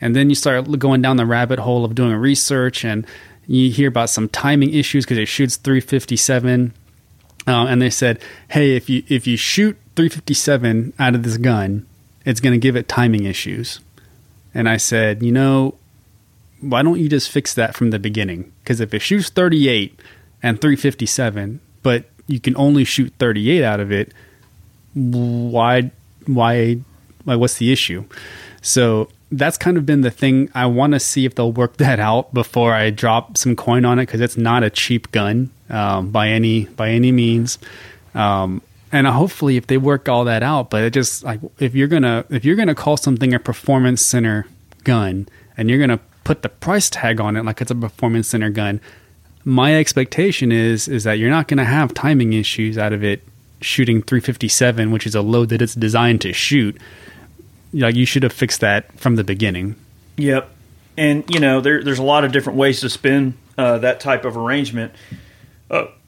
And then you start going down the rabbit hole of doing research, and you hear about some timing issues because it shoots 357. And they said, hey, if you shoot 357 out of this gun, it's going to give it timing issues. And I said, you know, why don't you just fix that from the beginning? Because if it shoots 38 and 357, but you can only shoot 38 out of it, why what's the issue? So that's kind of been the thing. I want to see if they'll work that out before I drop some coin on it, because it's not a cheap gun by any means. And hopefully, if they work all that out, but it just, like, if you're gonna call something a performance center gun and you're gonna put the price tag on it like it's a performance center gun, my expectation is that you're not gonna have timing issues out of it shooting 357, which is a load that it's designed to shoot. Like, you should have fixed that from the beginning. Yep, and you know there's a lot of different ways to spin that type of arrangement.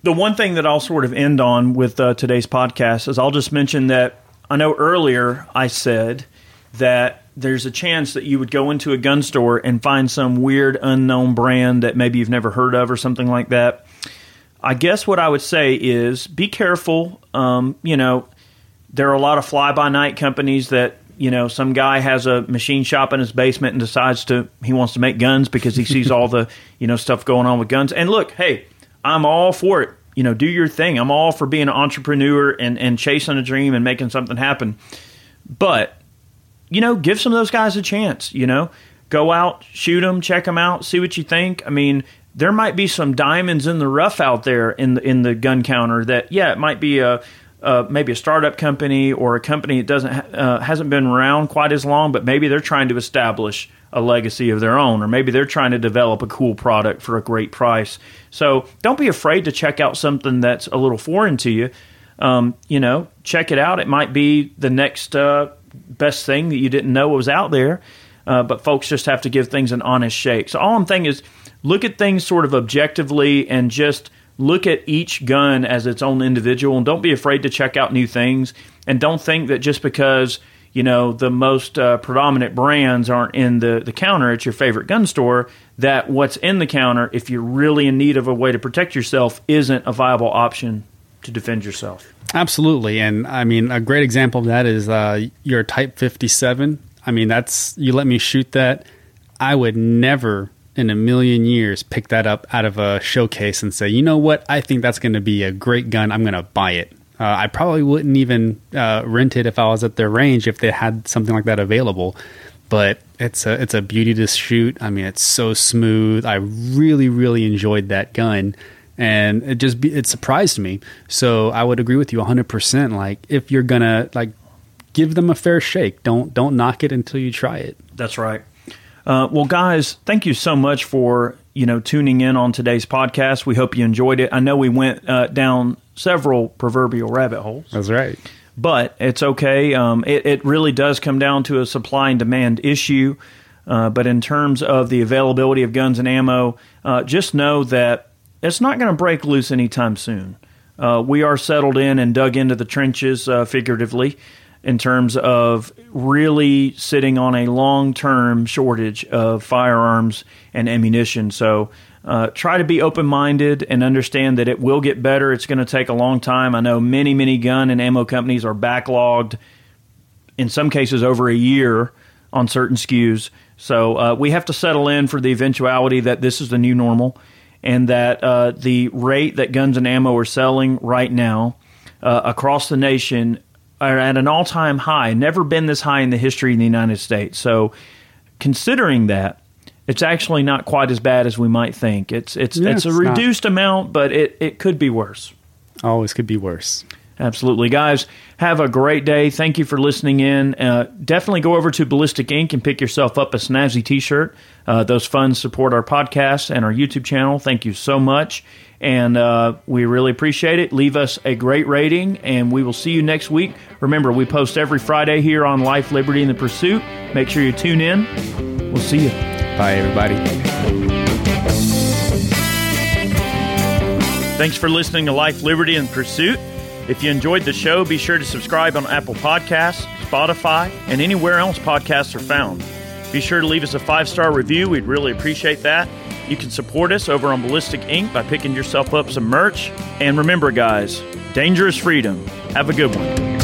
The one thing that I'll sort of end on with today's podcast is I'll just mention that I know earlier I said that there's a chance that you would go into a gun store and find some weird unknown brand that maybe you've never heard of or something like that. I guess what I would say is be careful. You know, there are a lot of fly-by-night companies that, you know, some guy has a machine shop in his basement and he wants to make guns because he sees all the, you know, stuff going on with guns. And look, hey, I'm all for it. You know, do your thing. I'm all for being an entrepreneur and chasing a dream and making something happen. But, you know, give some of those guys a chance, you know. Go out, shoot them, check them out, see what you think. I mean, there might be some diamonds in the rough out there in the gun counter that, yeah, it might be maybe a startup company or a company that hasn't been around quite as long, but maybe they're trying to establish a legacy of their own, or maybe they're trying to develop a cool product for a great price. So don't be afraid to check out something that's a little foreign to you. You know, check it out. It might be the next best thing that you didn't know was out there. but folks just have to give things an honest shake. So all I'm saying is look at things sort of objectively and just look at each gun as its own individual, and don't be afraid to check out new things, and don't think that just because, you know, the most predominant brands aren't in the counter at your favorite gun store, that what's in the counter, if you're really in need of a way to protect yourself, isn't a viable option to defend yourself. Absolutely. And I mean, a great example of that is your Type 57. I mean, that's, you let me shoot that, I would never in a million years pick that up out of a showcase and say, you know what, I think that's going to be a great gun, I'm going to buy it. I probably wouldn't even rent it if I was at their range if they had something like that available. But it's a beauty to shoot. I mean, it's so smooth. I really, really enjoyed that gun. And it surprised me. So I would agree with you 100%. Like, if you're going to, like, give them a fair shake. Don't knock it until you try it. That's right. Well, guys, thank you so much for, tuning in on today's podcast. We hope you enjoyed it. I know we went down several proverbial rabbit holes. That's right. But it's okay. It really does come down to a supply and demand issue. But in terms of the availability of guns and ammo, just know that it's not going to break loose anytime soon. We are settled in and dug into the trenches, figuratively, in terms of really sitting on a long-term shortage of firearms and ammunition. So try to be open-minded and understand that it will get better. It's going to take a long time. I know many gun and ammo companies are backlogged, in some cases over a year, on certain SKUs. So we have to settle in for the eventuality that this is the new normal, and that the rate that guns and ammo are selling right now across the nation are at an all-time high. Never been this high in the history of the United States. So considering that, it's actually not quite as bad as we might think. It's reduced amount, but it could be worse. Always could be worse. Absolutely. Guys, have a great day. Thank you for listening in. Definitely go over to Ballistic Ink and pick yourself up a snazzy T-shirt. Those funds support our podcast and our YouTube channel. Thank you so much. And we really appreciate it. Leave us a great rating, and we will see you next week. Remember, we post every Friday here on Life, Liberty, and the Pursuit. Make sure you tune in. We'll see you. Bye, everybody. Thanks for listening to Life, Liberty, and Pursuit. If you enjoyed the show, be sure to subscribe on Apple Podcasts, Spotify, and anywhere else podcasts are found. Be sure to leave us a 5-star review. We'd really appreciate that. You can support us over on Ballistic Ink by picking yourself up some merch. And remember, guys, dangerous freedom. Have a good one.